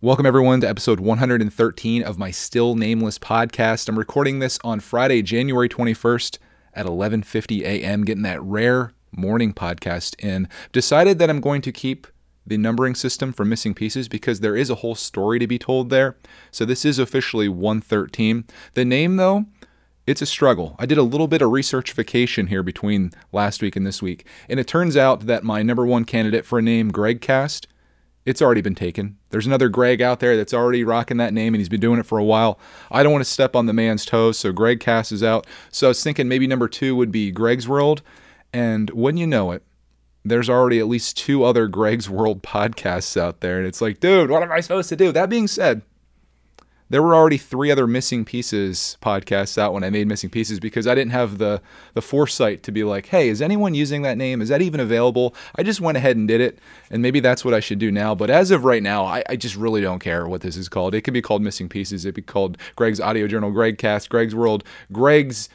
Welcome everyone to episode 113 of my Still Nameless podcast. I'm recording this on Friday, January 21st at 11:50 a.m., getting that rare morning podcast in. Decided that I'm going to keep the numbering system for Missing Pieces because there is a whole story to be told there. So this is officially 113. The name though, it's a struggle. I did a little bit of researchification here between last week and this week, and it turns out that my number one candidate for a name, Greg Cast, it's already been taken. There's another Greg out there that's already rocking that name, and he's been doing it for a while. I don't want to step on the man's toes, so Greg Cast is out. So I was thinking maybe number two would be Greg's World, and wouldn't you know it, there's already at least two other Greg's World podcasts out there, and it's like, dude, what am I supposed to do? That being said, there were already three other Missing Pieces podcasts out when I made Missing Pieces because I didn't have the foresight to be like, hey, is anyone using that name? Is that even available? I just went ahead and did it, and maybe that's what I should do now. But as of right now, I just really don't care what this is called. It could be called Missing Pieces. It could be called Greg's Audio Journal, Greg Cast, Greg's World, Greg's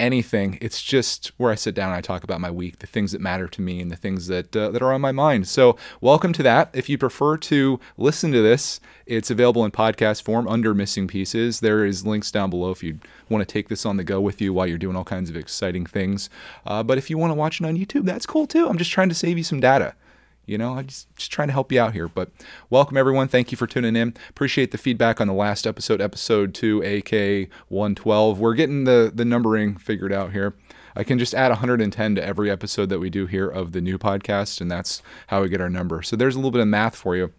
anything. It's just where I sit down and I talk about my week, the things that matter to me and the things that are on my mind. So welcome to that. If you prefer to listen to this, it's available in podcast form under Missing Pieces. There is links down below if you want to take this on the go with you while you're doing all kinds of exciting things. But if you want to watch it on YouTube, that's cool too. I'm just trying to save you some data. You know, I'm just trying to help you out here. But welcome, everyone. Thank you for tuning in. Appreciate the feedback on the last episode, episode 2, AK 112. We're getting the numbering figured out here. I can just add 110 to every episode that we do here of the new podcast, and that's how we get our number. So there's a little bit of math for you.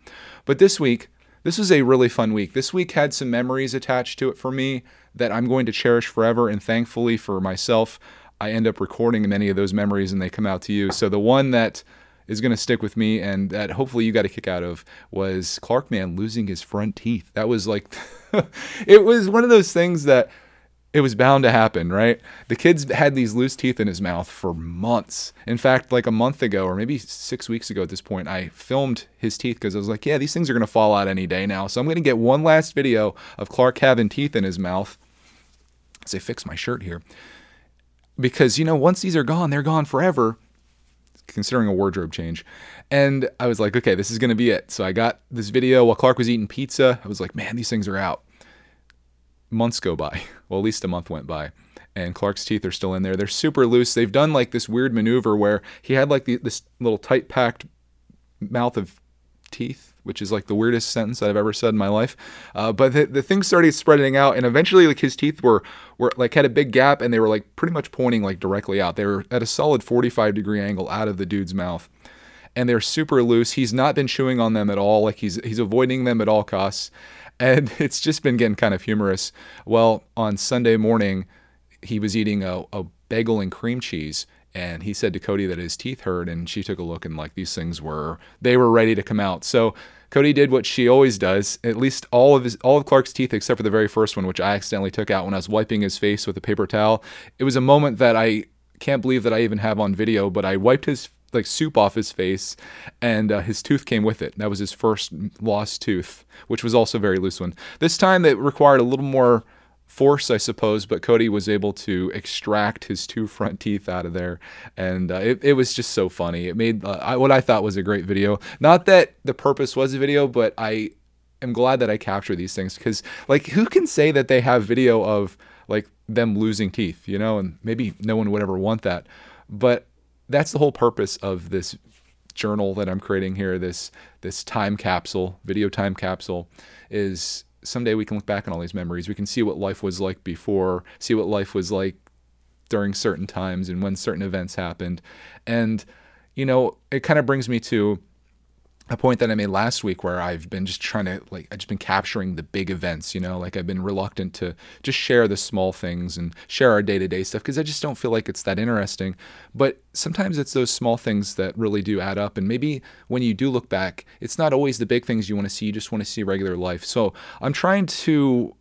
But this week, this was a really fun week. This week had some memories attached to it for me that I'm going to cherish forever, and thankfully for myself, I end up recording many of those memories, and they come out to you. So the one that is going to stick with me and that hopefully you got a kick out of was Clarkman losing his front teeth. That was like, it was one of those things that it was bound to happen, right? The kid's had these loose teeth in his mouth for months. In fact, like a month ago or maybe 6 weeks ago at this point, I filmed his teeth because I was like, yeah, these things are going to fall out any day now. So I'm going to get one last video of Clark having teeth in his mouth as I fix my shirt here. Because, you know, once these are gone, they're gone forever. Considering a wardrobe change. And I was like, okay, this is going to be it. So I got this video while Clark was eating pizza. I was like, man, these things are out. Months go by. Well, at least a month went by. And Clark's teeth are still in there. They're super loose. They've done like this weird maneuver where he had like this little tight packed mouth of teeth, which is like the weirdest sentence I've ever said in my life. But the thing started spreading out, and eventually like his teeth were like had a big gap, and they were like pretty much pointing like directly out. They were at a solid 45 degree angle out of the dude's mouth, and they're super loose. He's not been chewing on them at all. Like he's avoiding them at all costs, and it's just been getting kind of humorous. Well, on Sunday morning, he was eating a bagel and cream cheese. And he said to Cody that his teeth hurt, and she took a look, and like these things were ready to come out. So Cody did what she always does, at least all of Clark's teeth except for the very first one, which I accidentally took out when I was wiping his face with a paper towel. It was a moment that I can't believe that I even have on video, but I wiped his like soup off his face, and his tooth came with it. That was his first lost tooth, which was also a very loose one. This time it required a little more force, I suppose, but Cody was able to extract his two front teeth out of there, and it was just so funny. It made what I thought was a great video. Not that the purpose was a video, but I am glad that I capture these things, because like who can say that they have video of like them losing teeth, you know? And maybe no one would ever want that, but that's the whole purpose of this journal that I'm creating here, this time capsule, video time capsule, is someday we can look back on all these memories. We can see what life was like before, see what life was like during certain times and when certain events happened. And, you know, it kind of brings me to a point that I made last week where I've been just trying to, like, I've just been capturing the big events, you know, like I've been reluctant to just share the small things and share our day-to-day stuff because I just don't feel like it's that interesting. But sometimes it's those small things that really do add up. And maybe when you do look back, it's not always the big things you want to see. You just want to see regular life. So I'm trying to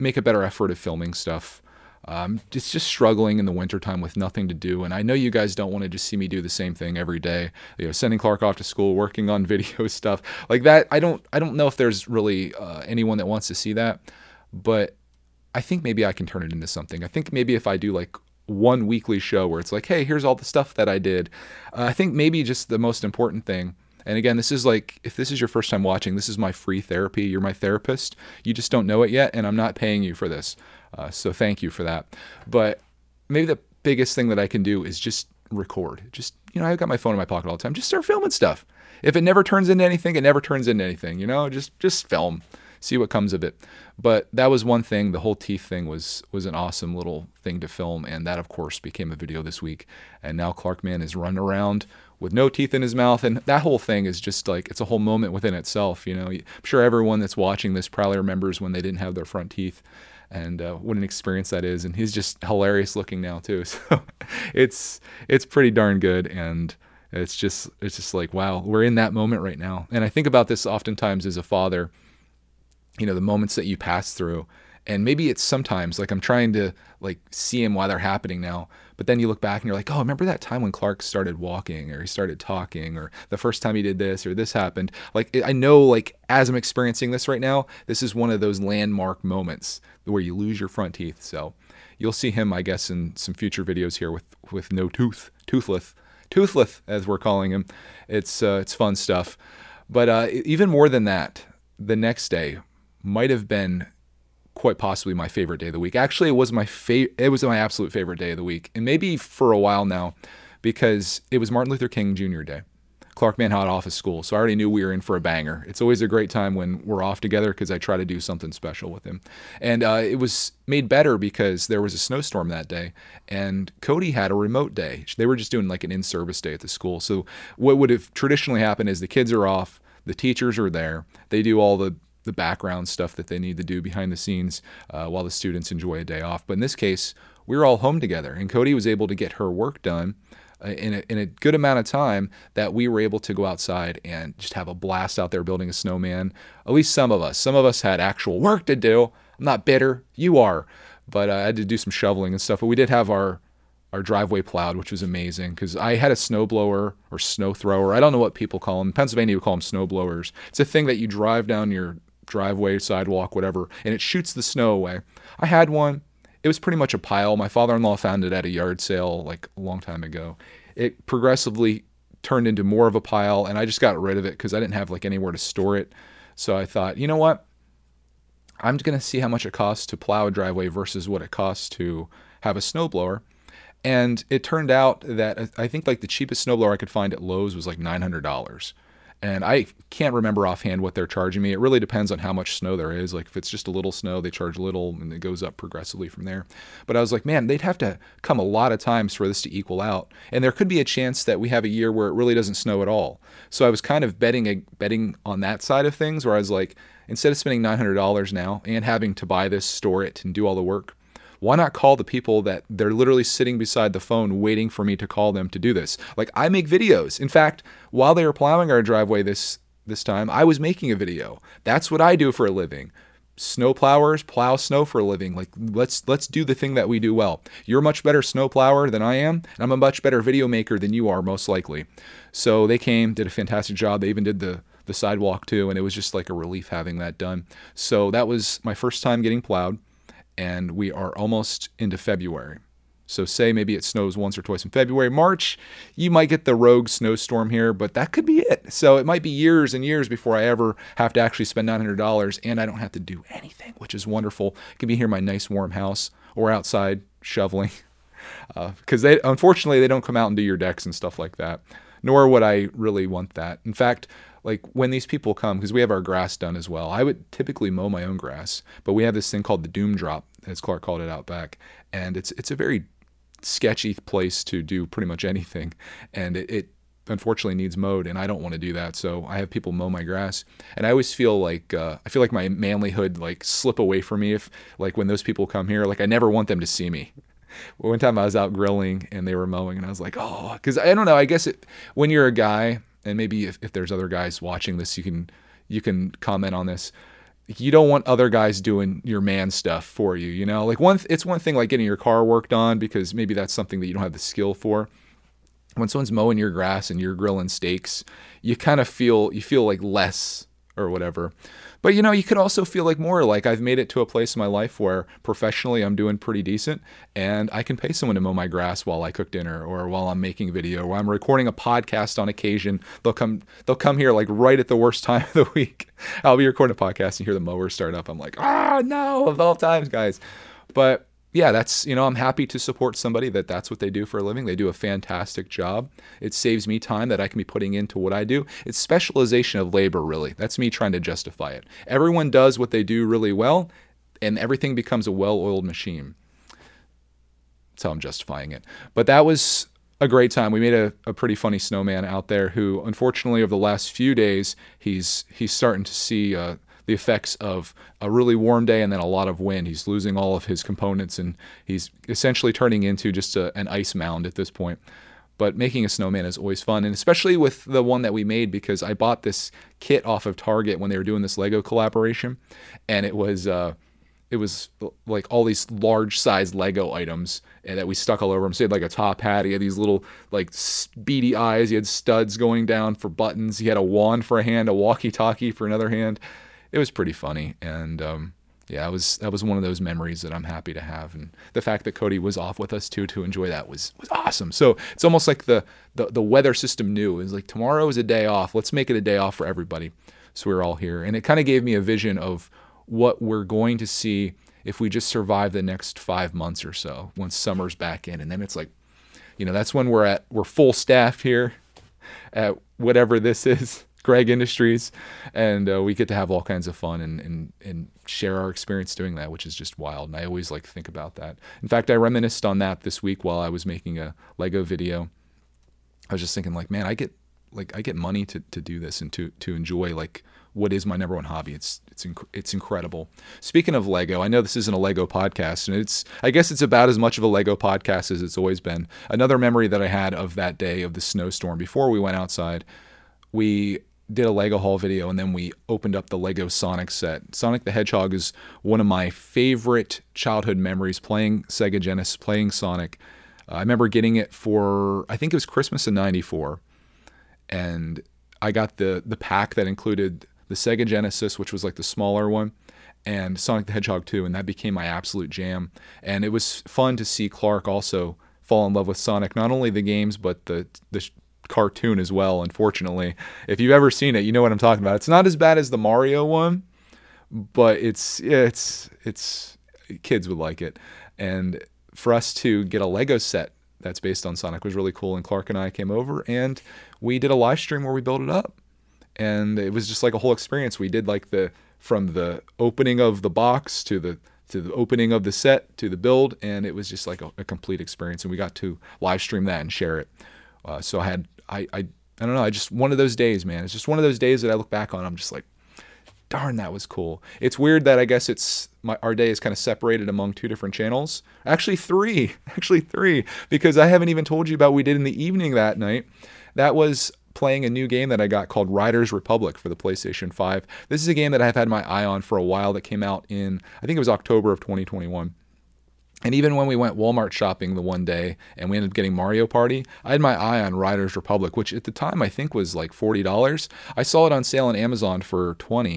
make a better effort at filming stuff. It's just struggling in the wintertime with nothing to do. And I know you guys don't want to just see me do the same thing every day, you know, sending Clark off to school, working on video stuff like that. I don't know if there's really anyone that wants to see that, but I think maybe I can turn it into something. I think maybe if I do like one weekly show where it's like, hey, here's all the stuff that I did. I think maybe just the most important thing And again, this is like, if this is your first time watching, this is my free therapy. You're my therapist. You just don't know it yet, and I'm not paying you for this. So thank you for that. But maybe the biggest thing that I can do is just record. Just, you know, I've got my phone in my pocket all the time. Just start filming stuff. If it never turns into anything, it never turns into anything. You know, just film. See what comes of it. But that was one thing. The whole teeth thing was an awesome little thing to film. And that, of course, became a video this week. And now Clarkman is running around with no teeth in his mouth. And that whole thing is just like, it's a whole moment within itself. You know, I'm sure everyone that's watching this probably remembers when they didn't have their front teeth and what an experience that is. And he's just hilarious looking now too. So it's pretty darn good. And it's just like, wow, we're in that moment right now. And I think about this oftentimes as a father, you know, the moments that you pass through. And maybe it's sometimes like I'm trying to like see him while they're happening now, but then you look back and you're like, oh, remember that time when Clark started walking or he started talking or the first time he did this or this happened. Like I know, like as I'm experiencing this right now, this is one of those landmark moments where you lose your front teeth. So you'll see him, I guess, in some future videos here with no tooth, toothless as we're calling him. It's fun stuff. But even more than that, the next day might have been quite possibly my favorite day of the week. Actually, it was my absolute favorite day of the week, and maybe for a while now, because it was Martin Luther King Jr. Day. Clark Manhot off of school, so I already knew we were in for a banger. It's always a great time when we're off together because I try to do something special with him. And it was made better because there was a snowstorm that day, and Cody had a remote day. They were just doing like an in-service day at the school. So what would have traditionally happened is the kids are off, the teachers are there, they do all the background stuff that they need to do behind the scenes while the students enjoy a day off. But in this case, we were all home together, and Cody was able to get her work done in a good amount of time that we were able to go outside and just have a blast out there building a snowman. At least some of us. Some of us had actual work to do. I'm not bitter. You are. But I had to do some shoveling and stuff. But we did have our driveway plowed, which was amazing because I had a snowblower or snow thrower. I don't know what people call them. In Pennsylvania, we call them snowblowers. It's a thing that you drive down your driveway, sidewalk, whatever, and it shoots the snow away. I had one. It was pretty much a pile. My father-in-law found it at a yard sale like a long time ago. It progressively turned into more of a pile, and I just got rid of it because I didn't have like anywhere to store it. So I thought, you know what? I'm just going to see how much it costs to plow a driveway versus what it costs to have a snowblower. And it turned out that I think like the cheapest snowblower I could find at Lowe's was like $900. And I can't remember offhand what they're charging me. It really depends on how much snow there is. Like if it's just a little snow, they charge little and it goes up progressively from there. But I was like, man, they'd have to come a lot of times for this to equal out. And there could be a chance that we have a year where it really doesn't snow at all. So I was kind of betting on that side of things where I was like, instead of spending $900 now and having to buy this, store it, and do all the work, why not call the people that they're literally sitting beside the phone waiting for me to call them to do this? Like I make videos. In fact, while they were plowing our driveway this time, I was making a video. That's what I do for a living. Snow plowers plow snow for a living. Like let's do the thing that we do well. You're a much better snow plower than I am, and I'm a much better video maker than you are most likely. So they came, did a fantastic job. They even did the sidewalk too, and it was just like a relief having that done. So that was my first time getting plowed. And we are almost into February. So say maybe it snows once or twice in February. March, you might get the rogue snowstorm here, but that could be it. So it might be years and years before I ever have to actually spend $900, and I don't have to do anything, which is wonderful. I can be here in my nice warm house or outside shoveling because unfortunately they don't come out and do your decks and stuff like that, nor would I really want that. In fact, like when these people come, because we have our grass done as well, I would typically mow my own grass, but we have this thing called the Doom Drop, as Clark called it out back. And it's a very sketchy place to do pretty much anything. And it unfortunately needs mowed, and I don't want to do that. So I have people mow my grass, and I always feel like, I feel like my manlyhood like slip away from me if like when those people come here, like I never want them to see me. One time I was out grilling and they were mowing, and I was like, oh, because I don't know, I guess when you're a guy, and maybe if there's other guys watching this, you can comment on this. You don't want other guys doing your man stuff for you, you know? Like it's one thing like getting your car worked on because maybe that's something that you don't have the skill for. When someone's mowing your grass and you're grilling steaks, you feel like less or whatever. But, you know, you could also feel like more like I've made it to a place in my life where professionally I'm doing pretty decent and I can pay someone to mow my grass while I cook dinner or while I'm making video or I'm recording a podcast on occasion. They'll come here like right at the worst time of the week. I'll be recording a podcast and hear the mower start up. I'm like, no, of all times, guys. But yeah, that's, you know, I'm happy to support somebody that's what they do for a living. They do a fantastic job. It saves me time that I can be putting into what I do. It's specialization of labor, really. That's me trying to justify it. Everyone does what they do really well, and everything becomes a well-oiled machine. That's how I'm justifying it. But that was a great time. We made a pretty funny snowman out there who, unfortunately, over the last few days, he's starting to see the effects of a really warm day and then a lot of wind. He's losing all of his components and he's essentially turning into just an ice mound at this point. But making a snowman is always fun, and especially with the one that we made, because I bought this kit off of Target when they were doing this Lego collaboration, and it was like all these large size Lego items that we stuck all over him. So he had like a top hat. He had these little like beady eyes. He had studs going down for buttons. He had a wand for a hand, a walkie-talkie for another hand. It was pretty funny, and that was one of those memories that I'm happy to have, and the fact that Cody was off with us too to enjoy that was awesome. So it's almost like the weather system knew. It was like, tomorrow is a day off. Let's make it a day off for everybody. So we were all here, and it kind of gave me a vision of what we're going to see if we just survive the next 5 months or so once summer's back in, and then it's like, you know, that's when we're full staff here at whatever this is. Greg Industries, and we get to have all kinds of fun and share our experience doing that, which is just wild. And I always like to think about that. In fact, I reminisced on that this week while I was making a Lego video. I was just thinking, like, man, I get money to do this and to enjoy like what is my number one hobby. It's incredible. Speaking of Lego, I know this isn't a Lego podcast, and I guess it's about as much of a Lego podcast as it's always been. Another memory that I had of that day of the snowstorm before we went outside, we did a Lego haul video, and then we opened up the Lego Sonic set. Sonic the Hedgehog is one of my favorite childhood memories, playing Sega Genesis, playing Sonic. I remember getting it for, I think it was Christmas in 94, and I got the pack that included the Sega Genesis, which was like the smaller one, and Sonic the Hedgehog 2, and that became my absolute jam. And it was fun to see Clark also fall in love with Sonic, not only the games, but the cartoon as well. Unfortunately, if you've ever seen it, you know what I'm talking about. It's not as bad as the Mario one, but it's kids would like it. And for us to get a Lego set that's based on Sonic was really cool. And Clark and I came over and we did a live stream where we built it up, and it was just like a whole experience. We did like from the opening of the box to the opening of the set to the build, and it was just like a complete experience. And we got to live stream that and share it. So I don't know. I just, one of those days, man. It's just one of those days that I look back on. I'm just like, darn, that was cool. It's weird that I guess our day is kind of separated among two different channels. Actually three, because I haven't even told you about what we did in the evening that night. That was playing a new game that I got called Riders Republic for the PlayStation 5. This is a game that I've had my eye on for a while that came out in, I think it was October of 2021. And even when we went Walmart shopping the one day and we ended up getting Mario Party, I had my eye on Riders Republic, which at the time I think was like $40. I saw it on sale on Amazon for $20.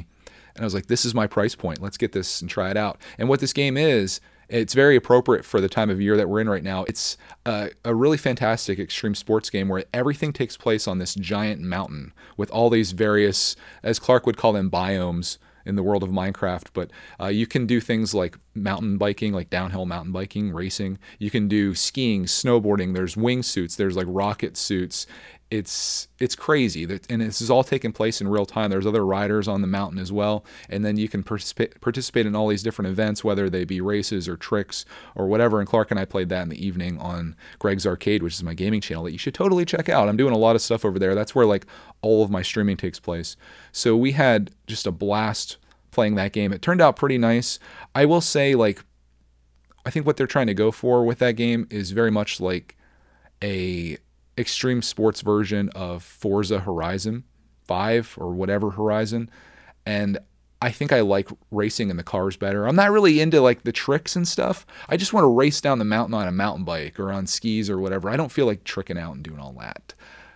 And I was like, this is my price point. Let's get this and try it out. And what this game is, it's very appropriate for the time of year that we're in right now. It's a really fantastic extreme sports game where everything takes place on this giant mountain with all these various, as Clark would call them, biomes, in the world of Minecraft. But you can do things like mountain biking, like downhill mountain biking, racing. You can do skiing, snowboarding. There's wingsuits. There's like rocket suits. It's crazy. And this is all taking place in real time. There's other riders on the mountain as well. And then you can participate in all these different events, whether they be races or tricks or whatever. And Clark and I played that in the evening on Greg's Arcade, which is my gaming channel that you should totally check out. I'm doing a lot of stuff over there. That's where like all of my streaming takes place. So we had just a blast playing that game. It turned out pretty nice. I will say, like, I think what they're trying to go for with that game is very much like a extreme sports version of Forza Horizon 5 or whatever Horizon. And I think I like racing in the cars better. I'm not really into like the tricks and stuff. I just want to race down the mountain on a mountain bike or on skis or whatever. I don't feel like tricking out and doing all that.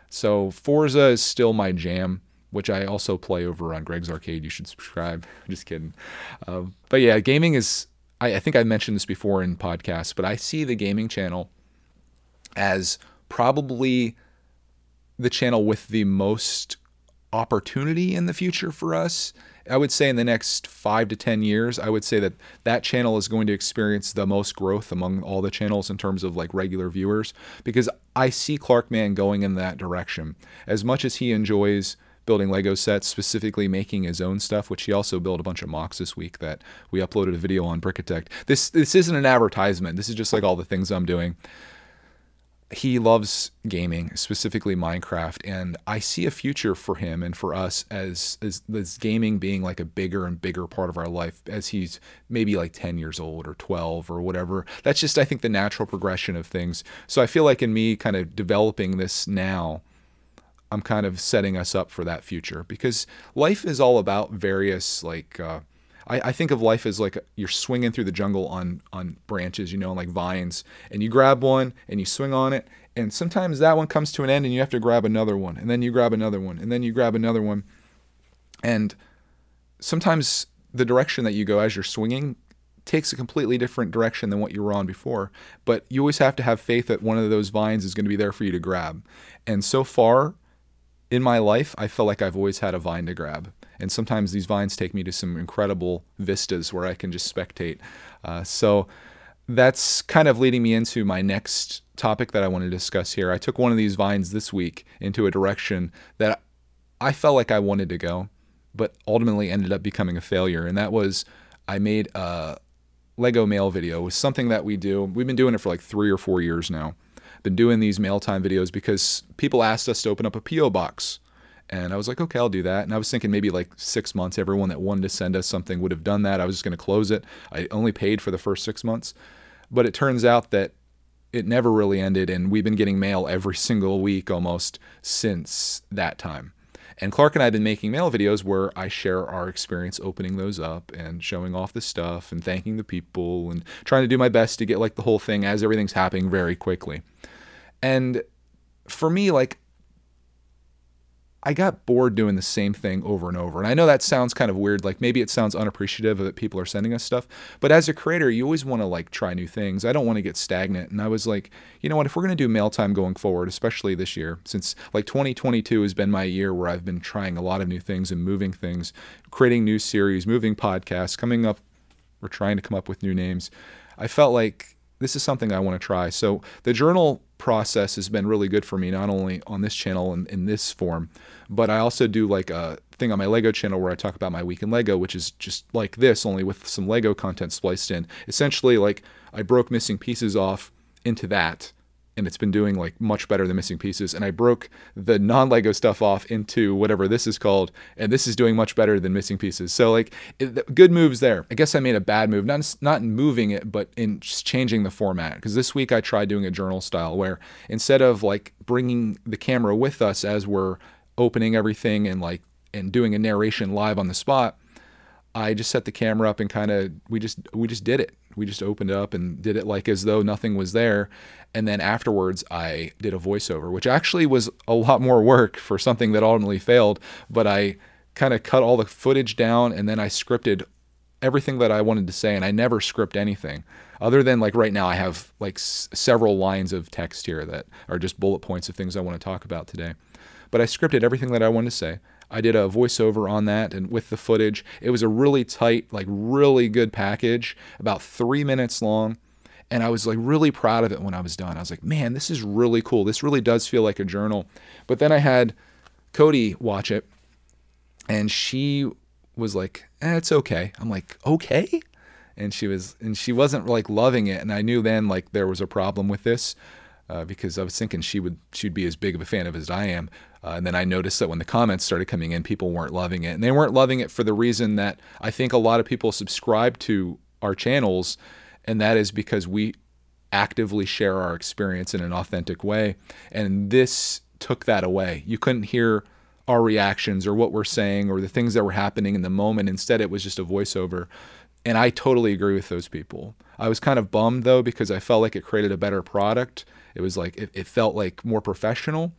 So Forza is still my jam. which I also play over on Greg's Arcade. You should subscribe. Just kidding. But yeah, gaming is, I think I mentioned this before in podcasts, but I see the gaming channel as probably the channel with the most opportunity in the future for us. I would say in the next 5 to 10 years, I would say that that channel is going to experience the most growth among all the channels in terms of like regular viewers, because I see Clark Mann going in that direction. As much as he enjoys building Lego sets, specifically making his own stuff, which he also built a bunch of mocks this week that we uploaded a video on Brickitect. This isn't an advertisement. This is just like all the things I'm doing. He loves gaming, specifically Minecraft, and I see a future for him and for us as gaming being like a bigger and bigger part of our life as he's maybe like 10 years old or 12 or whatever. That's just, I think, the natural progression of things. So I feel like in me kind of developing this now, I'm kind of setting us up for that future, because life is all about various like... I think of life as like you're swinging through the jungle on branches, you know, like vines, and you grab one and you swing on it. And sometimes that one comes to an end and you have to grab another one, and then you grab another one, and then you grab another one. And sometimes the direction that you go as you're swinging takes a completely different direction than what you were on before. But you always have to have faith that one of those vines is going to be there for you to grab. And so far in my life, I feel like I've always had a vine to grab. And sometimes these vines take me to some incredible vistas where I can just spectate. So that's kind of leading me into my next topic that I want to discuss here. I took one of these vines this week into a direction that I felt like I wanted to go, but ultimately ended up becoming a failure. And that was, I made a Lego mail video. It was something that we do. We've been doing it for like 3 or 4 years now. Been doing these mail time videos because people asked us to open up a P.O. box. And I was like, okay, I'll do that. And I was thinking maybe like 6 months, everyone that wanted to send us something would have done that. I was just going to close it. I only paid for the first 6 months. But it turns out that it never really ended. And we've been getting mail every single week almost since that time. And Clark and I have been making mail videos where I share our experience opening those up and showing off the stuff and thanking the people and trying to do my best to get like the whole thing as everything's happening very quickly. And for me, like, I got bored doing the same thing over and over. And I know that sounds kind of weird. Like maybe it sounds unappreciative that people are sending us stuff, but as a creator, you always want to like try new things. I don't want to get stagnant. And I was like, you know what, if we're going to do mail time going forward, especially this year, since like 2022 has been my year where I've been trying a lot of new things and moving things, creating new series, moving podcasts, coming up, we're trying to come up with new names. I felt like this is something I want to try. So the journal process has been really good for me, not only on this channel and in this form, but I also do like a thing on my Lego channel where I talk about my week in Lego, which is just like this, only with some Lego content spliced in. Essentially, like I broke Missing Pieces off into that, and it's been doing like much better than Missing Pieces. And I broke the non-Lego stuff off into whatever this is called, and this is doing much better than Missing Pieces. So like good moves there. I guess I made a bad move, not in moving it, but in just changing the format. Because this week I tried doing a journal style where instead of like bringing the camera with us as we're opening everything and like and doing a narration live on the spot, I just set the camera up and kind of we just did it. We just opened up and did it like as though nothing was there. And then afterwards, I did a voiceover, which actually was a lot more work for something that ultimately failed. But I kind of cut all the footage down, and then I scripted everything that I wanted to say. And I never script anything other than like right now I have like several lines of text here that are just bullet points of things I want to talk about today. But I scripted everything that I wanted to say. I did a voiceover on that and with the footage. It was a really tight, like really good package, about 3 minutes long. And I was like really proud of it when I was done. I was like, man, this is really cool. This really does feel like a journal. But then I had Cody watch it, and she was like, it's okay. I'm like, okay. And she wasn't like loving it. And I knew then like there was a problem with this. Because I was thinking she'd be as big of a fan of it as I am. And then I noticed that when the comments started coming in, people weren't loving it. And they weren't loving it for the reason that I think a lot of people subscribe to our channels, and that is because we actively share our experience in an authentic way. And this took that away. You couldn't hear our reactions or what we're saying or the things that were happening in the moment. Instead, it was just a voiceover. And I totally agree with those people. I was kind of bummed though, because I felt like it created a better product. It was like, it felt like more professional,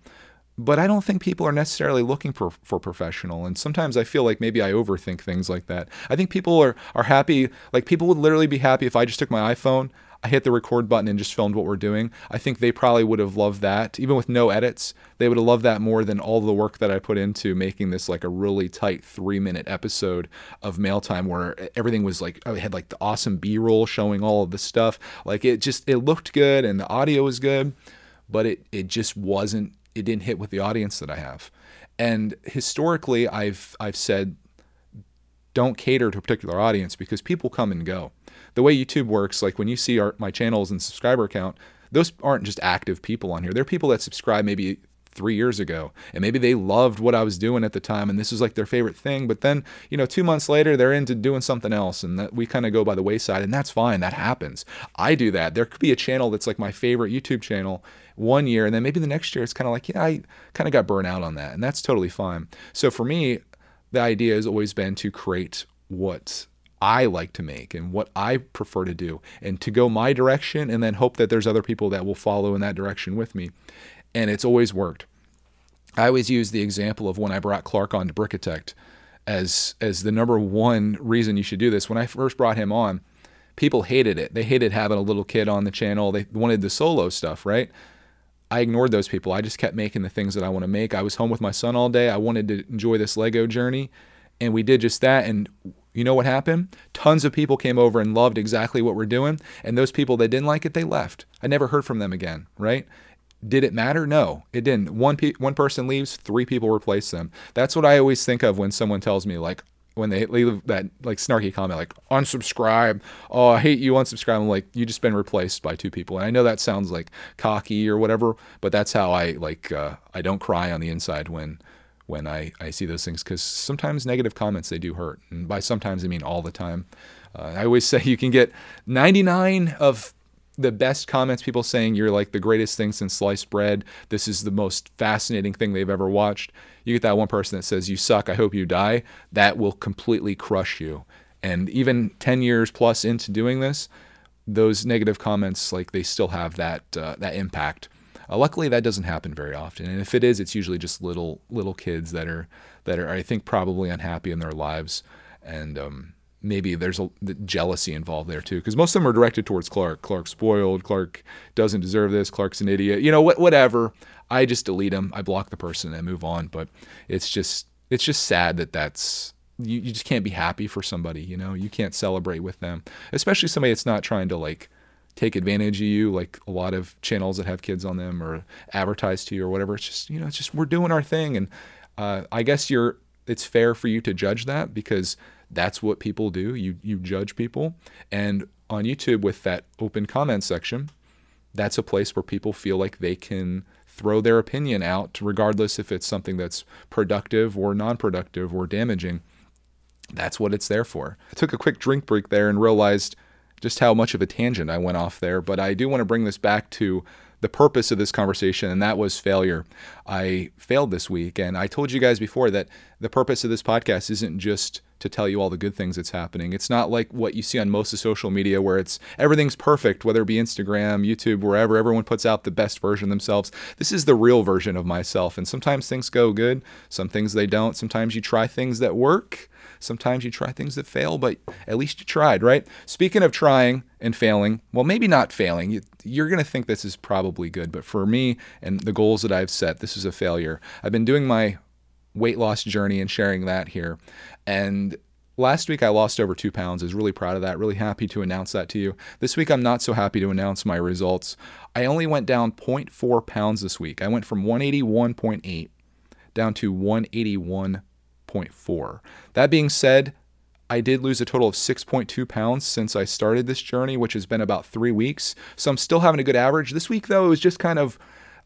But I don't think people are necessarily looking for professional. And sometimes I feel like maybe I overthink things like that. I think people are happy. Like, people would literally be happy if I just took my iPhone, I hit the record button, and just filmed what we're doing. I think they probably would have loved that. Even with no edits, they would have loved that more than all the work that I put into making this like a really tight 3-minute episode of Mail Time, where everything was like, I had like the awesome B-roll showing all of the stuff. Like, it looked good and the audio was good, but it just wasn't. It didn't hit with the audience that I have. And historically, I've said, don't cater to a particular audience, because people come and go. The way YouTube works, like when you see my channels and subscriber count, those aren't just active people on here. They're people that subscribed maybe 3 years ago, and maybe they loved what I was doing at the time, and this was like their favorite thing. But then, 2 months later, they're into doing something else, and that we kind of go by the wayside, and that's fine. That happens. I do that. There could be a channel that's like my favorite YouTube channel 1 year, and then maybe the next year it's kind of like, yeah, I kind of got burnt out on that, and that's totally fine. So for me, the idea has always been to create what I like to make and what I prefer to do, and to go my direction, and then hope that there's other people that will follow in that direction with me. And it's always worked. I always use the example of when I brought Clark on to Brickitect as the number one reason you should do this. When I first brought him on, people hated it. They hated having a little kid on the channel. They wanted the solo stuff, right? I ignored those people. I just kept making the things that I want to make. I was home with my son all day. I wanted to enjoy this Lego journey. And we did just that. And you know what happened? Tons of people came over and loved exactly what we're doing. And those people that didn't like it, they left. I never heard from them again, right? Did it matter? No, it didn't. One person leaves, 3 people replace them. That's what I always think of when someone tells me, like, when they leave that like snarky comment, like, unsubscribe, oh, I hate you, unsubscribe. I'm like, you just been replaced by 2 people. And I know that sounds like cocky or whatever, but that's how I like, I don't cry on the inside when I see those things, because sometimes negative comments, they do hurt. And by sometimes, I mean all the time. I always say you can get 99 of the best comments, people saying you're like the greatest thing since sliced bread. This is the most fascinating thing they've ever watched. You get that one person that says you suck, I hope you die. That will completely crush you. And even 10 years plus into doing this, those negative comments, like, they still have that impact. Luckily, that doesn't happen very often. And if it is, it's usually just little kids that are I think probably unhappy in their lives, and maybe there's the jealousy involved there too, because most of them are directed towards Clark. Clark's spoiled. Clark doesn't deserve this. Clark's an idiot. Whatever. I just delete them. I block the person and move on. But it's just sad that's you just can't be happy for somebody. You can't celebrate with them, especially somebody that's not trying to like take advantage of you, like a lot of channels that have kids on them or advertise to you or whatever. It's just we're doing our thing, and I guess it's fair for you to judge that, because that's what people do. You judge people. And on YouTube, with that open comment section, that's a place where people feel like they can throw their opinion out, regardless if it's something that's productive or non-productive or damaging. That's what it's there for. I took a quick drink break there and realized just how much of a tangent I went off there, but I do want to bring this back to the purpose of this conversation, and that was failure. I failed this week, and I told you guys before that the purpose of this podcast isn't just to tell you all the good things that's happening. It's not like what you see on most of social media, where it's everything's perfect, whether it be Instagram, YouTube, wherever. Everyone puts out the best version of themselves. This is the real version of myself, and sometimes things go good, some things they don't. Sometimes you try things that work, sometimes you try things that fail, but at least you tried, right? Speaking of trying and failing, well, maybe not failing. You're going to think this is probably good, but for me and the goals that I've set, this is a failure. I've been doing my weight loss journey and sharing that here. And last week I lost over 2 pounds. I was really proud of that. Really happy to announce that to you. This week I'm not so happy to announce my results. I only went down 0.4 pounds this week. I went from 181.8 down to 181.4. That being said, I did lose a total of 6.2 pounds since I started this journey, which has been about 3 weeks. So I'm still having a good average. This week, though, it was just kind of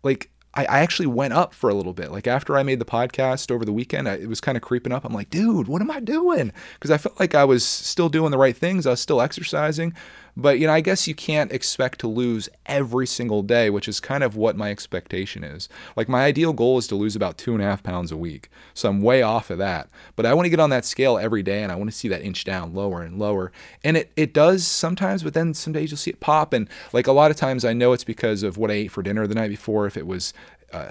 like I actually went up for a little bit. Like after I made the podcast over the weekend, it was kind of creeping up. I'm like, dude, what am I doing? Because I felt like I was still doing the right things. I was still exercising. But, I guess you can't expect to lose every single day, which is kind of what my expectation is. Like my ideal goal is to lose about 2.5 pounds a week. So I'm way off of that. But I want to get on that scale every day, and I want to see that inch down lower and lower. And it does sometimes, but then some days you'll see it pop. And like a lot of times I know it's because of what I ate for dinner the night before, if it was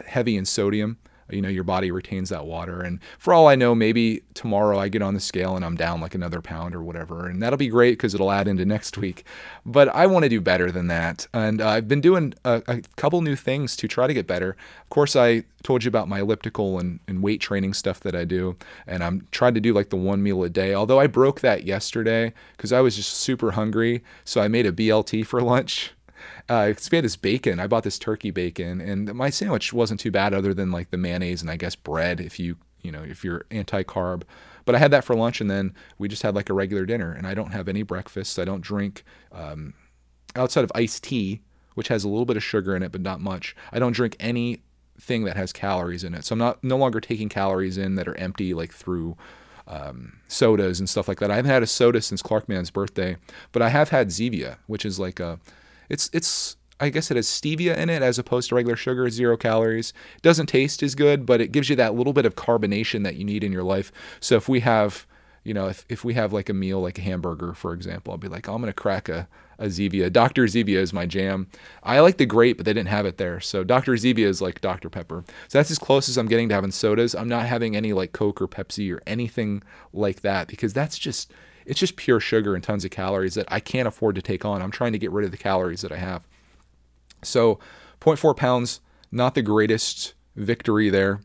heavy in sodium. you know, your body retains that water. And for all I know, maybe tomorrow I get on the scale and I'm down like another pound or whatever. And that'll be great because it'll add into next week. But I want to do better than that. And I've been doing a couple new things to try to get better. Of course, I told you about my elliptical and weight training stuff that I do. And I'm trying to do like the one meal a day, although I broke that yesterday because I was just super hungry. So I made a BLT for lunch. We had this bacon. I bought this turkey bacon, and my sandwich wasn't too bad, other than like the mayonnaise and I guess bread if you're anti-carb. But I had that for lunch, and then we just had like a regular dinner. And I don't have any breakfast. I don't drink outside of iced tea, which has a little bit of sugar in it, but not much. I don't drink anything that has calories in it, so I'm no longer taking calories in that are empty, like through sodas and stuff like that. I haven't had a soda since Clarkman's birthday, but I have had Zevia, which is like a It's I guess it has stevia in it as opposed to regular sugar, 0 calories. It doesn't taste as good, but it gives you that little bit of carbonation that you need in your life. So if we have, you know, if we have like a meal, like a hamburger, for example, I'll be like, oh, I'm going to crack a Zevia. Dr. Zevia is my jam. I like the grape, but they didn't have it there. So Dr. Zevia is like Dr. Pepper. So that's as close as I'm getting to having sodas. I'm not having any like Coke or Pepsi or anything like that, because that's just... it's just pure sugar and tons of calories that I can't afford to take on. I'm trying to get rid of the calories that I have. So 0.4 pounds, not the greatest victory there.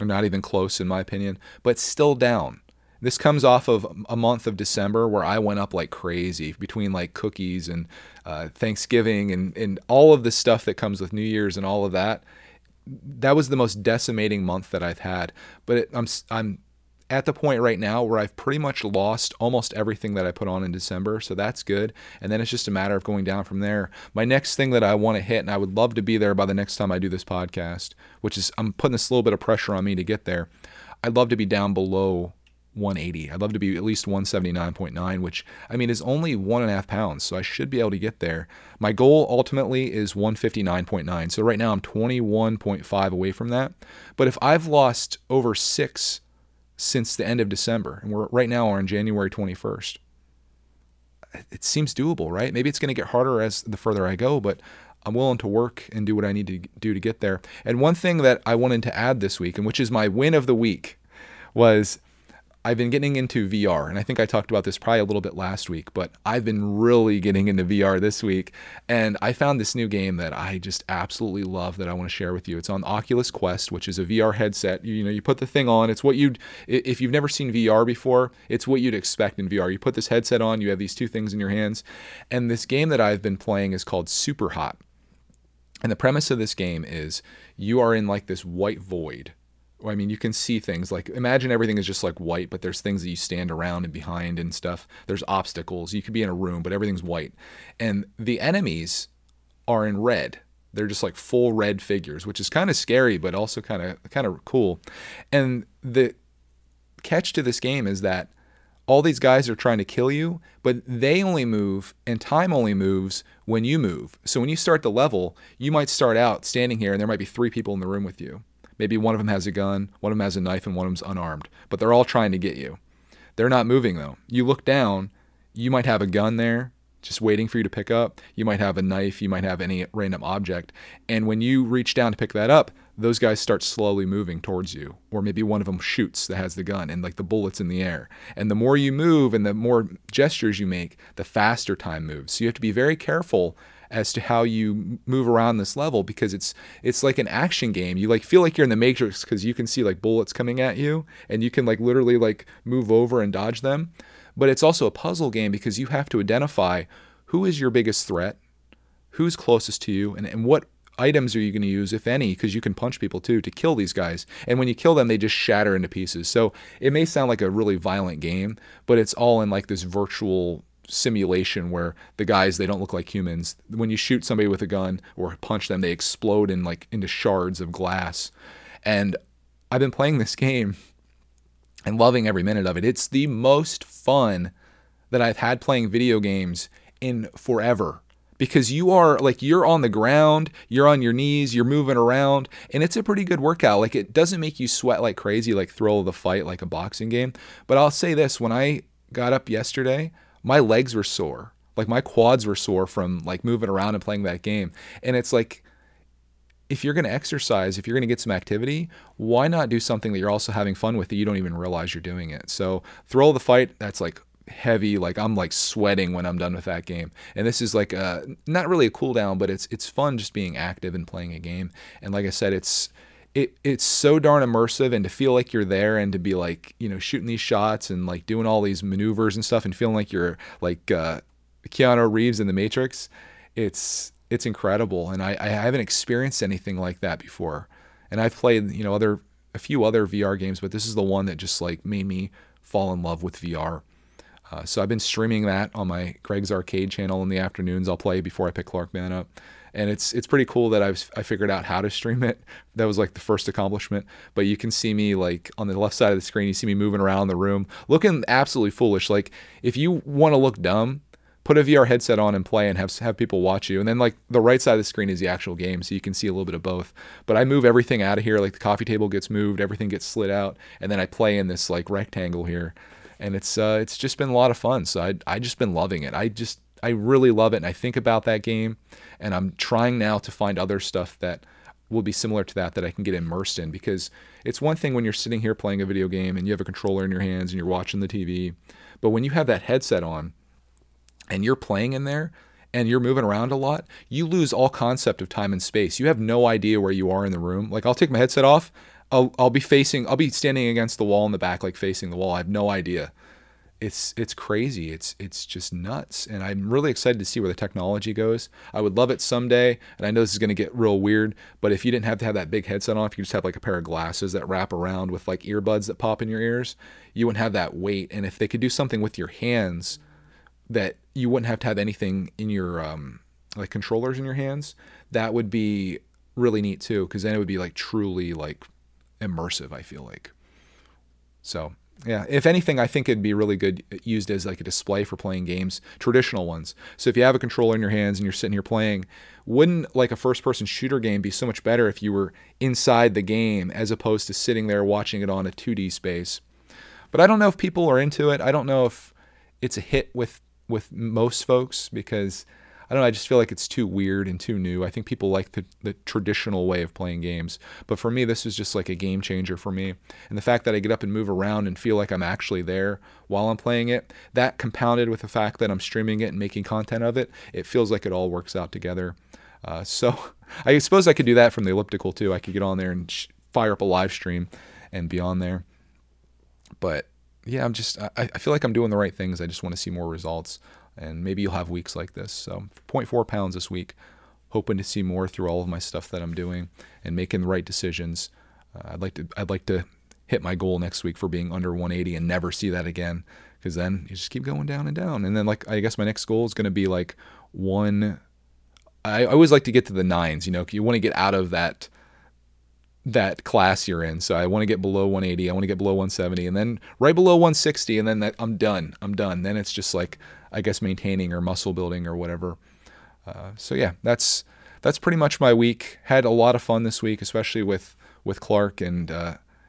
I'm not even close in my opinion, but still down. This comes off of a month of December where I went up like crazy between like cookies and Thanksgiving and all of the stuff that comes with New Year's and all of that. That was the most decimating month that I've had, but I'm at the point right now where I've pretty much lost almost everything that I put on in December. So that's good. And then it's just a matter of going down from there. My next thing that I want to hit, and I would love to be there by the next time I do this podcast, which is I'm putting this little bit of pressure on me to get there. I'd love to be down below 180. I'd love to be at least 179.9, which I mean is only 1.5 pounds. So I should be able to get there. My goal ultimately is 159.9. So right now I'm 21.5 away from that. But if I've lost over 6 since the end of December, and we're right now on January 21st. It seems doable, right? Maybe it's going to get harder as the further I go, but I'm willing to work and do what I need to do to get there. And one thing that I wanted to add this week, and which is my win of the week, was I've been getting into VR. And I think I talked about this probably a little bit last week, but I've been really getting into VR this week. And I found this new game that I just absolutely love that I want to share with you. It's on Oculus Quest, which is a VR headset. You know, you put the thing on. It's what if you've never seen VR before, it's what you'd expect in VR. You put this headset on, you have these two things in your hands. And this game that I've been playing is called Superhot. And the premise of this game is you are in like this white void. I mean, you can see things like, imagine everything is just like white, but there's things that you stand around and behind and stuff. There's obstacles. You could be in a room, but everything's white. And the enemies are in red. They're just like full red figures, which is kind of scary, but also kind of cool. And the catch to this game is that all these guys are trying to kill you, but they only move and time only moves when you move. So when you start the level, you might start out standing here and there might be 3 people in the room with you. Maybe one of them has a gun, one of them has a knife, and one of them's unarmed. But they're all trying to get you. They're not moving, though. You look down, you might have a gun there just waiting for you to pick up. You might have a knife. You might have any random object. And when you reach down to pick that up, those guys start slowly moving towards you. Or maybe one of them shoots that has the gun and like the bullet's in the air. And the more you move and the more gestures you make, the faster time moves. So you have to be very careful as to how you move around this level, because it's like an action game. You like feel like you're in the Matrix because you can see like bullets coming at you and you can like literally like move over and dodge them. But it's also a puzzle game because you have to identify who is your biggest threat, who's closest to you, and what items are you going to use, if any, because you can punch people too, to kill these guys. And when you kill them, they just shatter into pieces. So it may sound like a really violent game, but it's all in like this virtual simulation where the guys, they don't look like humans. When you shoot somebody with a gun or punch them, they explode in like into shards of glass. And I've been playing this game and loving every minute of it. It's the most fun that I've had playing video games in forever, because you are like, you're on the ground, you're on your knees, you're moving around, and it's a pretty good workout. Like, it doesn't make you sweat like crazy, like Thrill of the Fight, like a boxing game. But I'll say this, when I got up yesterday, my legs were sore. Like, my quads were sore from like moving around and playing that game. And it's like, if you're going to exercise, if you're going to get some activity, why not do something that you're also having fun with that you don't even realize you're doing it? So Thrill of the Fight, that's like heavy, like I'm like sweating when I'm done with that game. And this is like not really a cool down, but it's fun just being active and playing a game. And like I said, it's so darn immersive, and to feel like you're there and to be like, you know, shooting these shots and like doing all these maneuvers and stuff and feeling like you're like Keanu Reeves in The Matrix, it's incredible. And I haven't experienced anything like that before. And I've played, you know, a few other VR games, but this is the one that just like made me fall in love with VR. So I've been streaming that on my Greg's Arcade channel in the afternoons. I'll play before I pick Clark Man up. And it's pretty cool that I figured out how to stream it. That was like the first accomplishment. But you can see me like on the left side of the screen, you see me moving around the room, looking absolutely foolish. Like if you want to look dumb, put a VR headset on and play and have people watch you. And then like the right side of the screen is the actual game, so you can see a little bit of both. But I move everything out of here. Like the coffee table gets moved, everything gets slid out. And then I play in this like rectangle here. And it's just been a lot of fun. So I just been loving it. I really love it, and I think about that game, and I'm trying now to find other stuff that will be similar to that I can get immersed in, because it's one thing when you're sitting here playing a video game and you have a controller in your hands and you're watching the TV, but when you have that headset on and you're playing in there and you're moving around a lot, you lose all concept of time and space. You have no idea where you are in the room. Like I'll take my headset off, I'll be standing against the wall in the back, like facing the wall. I have no idea. It's crazy. It's just nuts. And I'm really excited to see where the technology goes. I would love it someday. And I know this is going to get real weird, but if you didn't have to have that big headset on, if you just have like a pair of glasses that wrap around with like earbuds that pop in your ears, you wouldn't have that weight. And if they could do something with your hands that you wouldn't have to have anything in your, like controllers in your hands, that would be really neat too. 'Cause then it would be like truly like immersive, I feel like. So yeah, if anything, I think it'd be really good used as like a display for playing games, traditional ones. So if you have a controller in your hands and you're sitting here playing, wouldn't like a first-person shooter game be so much better if you were inside the game as opposed to sitting there watching it on a 2D space? But I don't know if people are into it. I don't know if it's a hit with most folks, because I don't know, I just feel like it's too weird and too new. I think people like the traditional way of playing games. But for me, this is just like a game changer for me. And the fact that I get up and move around and feel like I'm actually there while I'm playing it, that compounded with the fact that I'm streaming it and making content of it, it feels like it all works out together. So I suppose I could do that from the elliptical too. I could get on there and fire up a live stream and be on there. But yeah, I feel like I'm doing the right things. I just want to see more results. And maybe you'll have weeks like this. So 0.4 pounds this week, hoping to see more through all of my stuff that I'm doing and making the right decisions. I'd like to hit my goal next week for being under 180 and never see that again, because then you just keep going down and down. And then like, I guess my next goal is going to be like one. I always like to get to the 9s, you know, you want to get out of that class you're in. So I want to get below 180. I want to get below 170, and then right below 160. And then I'm done. Then it's just like, I guess, maintaining or muscle building or whatever. So yeah, that's pretty much my week. Had a lot of fun this week, especially with Clark and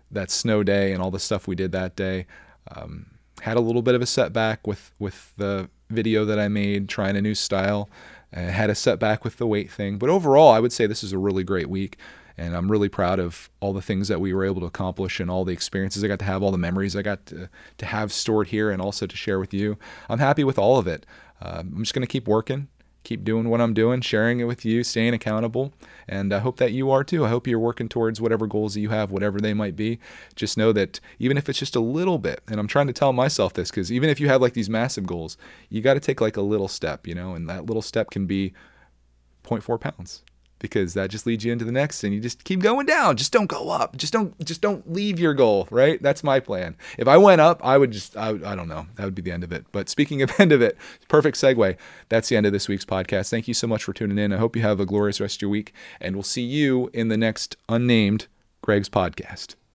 that snow day and all the stuff we did that day. Had a little bit of a setback with the video that I made, trying a new style. Had a setback with the weight thing. But overall, I would say this is a really great week. And I'm really proud of all the things that we were able to accomplish and all the experiences I got to have, all the memories I got to have stored here and also to share with you. I'm happy with all of it. I'm just going to keep working, keep doing what I'm doing, sharing it with you, staying accountable. And I hope that you are too. I hope you're working towards whatever goals that you have, whatever they might be. Just know that even if it's just a little bit, and I'm trying to tell myself this, because even if you have like these massive goals, you got to take like a little step, you know, and that little step can be 0.4 pounds. Because that just leads you into the next, and you just keep going down. Just don't go up. Just don't leave your goal, right? That's my plan. If I went up, I don't know. That would be the end of it. But speaking of end of it, perfect segue. That's the end of this week's podcast. Thank you so much for tuning in. I hope you have a glorious rest of your week, and we'll see you in the next unnamed Greg's podcast.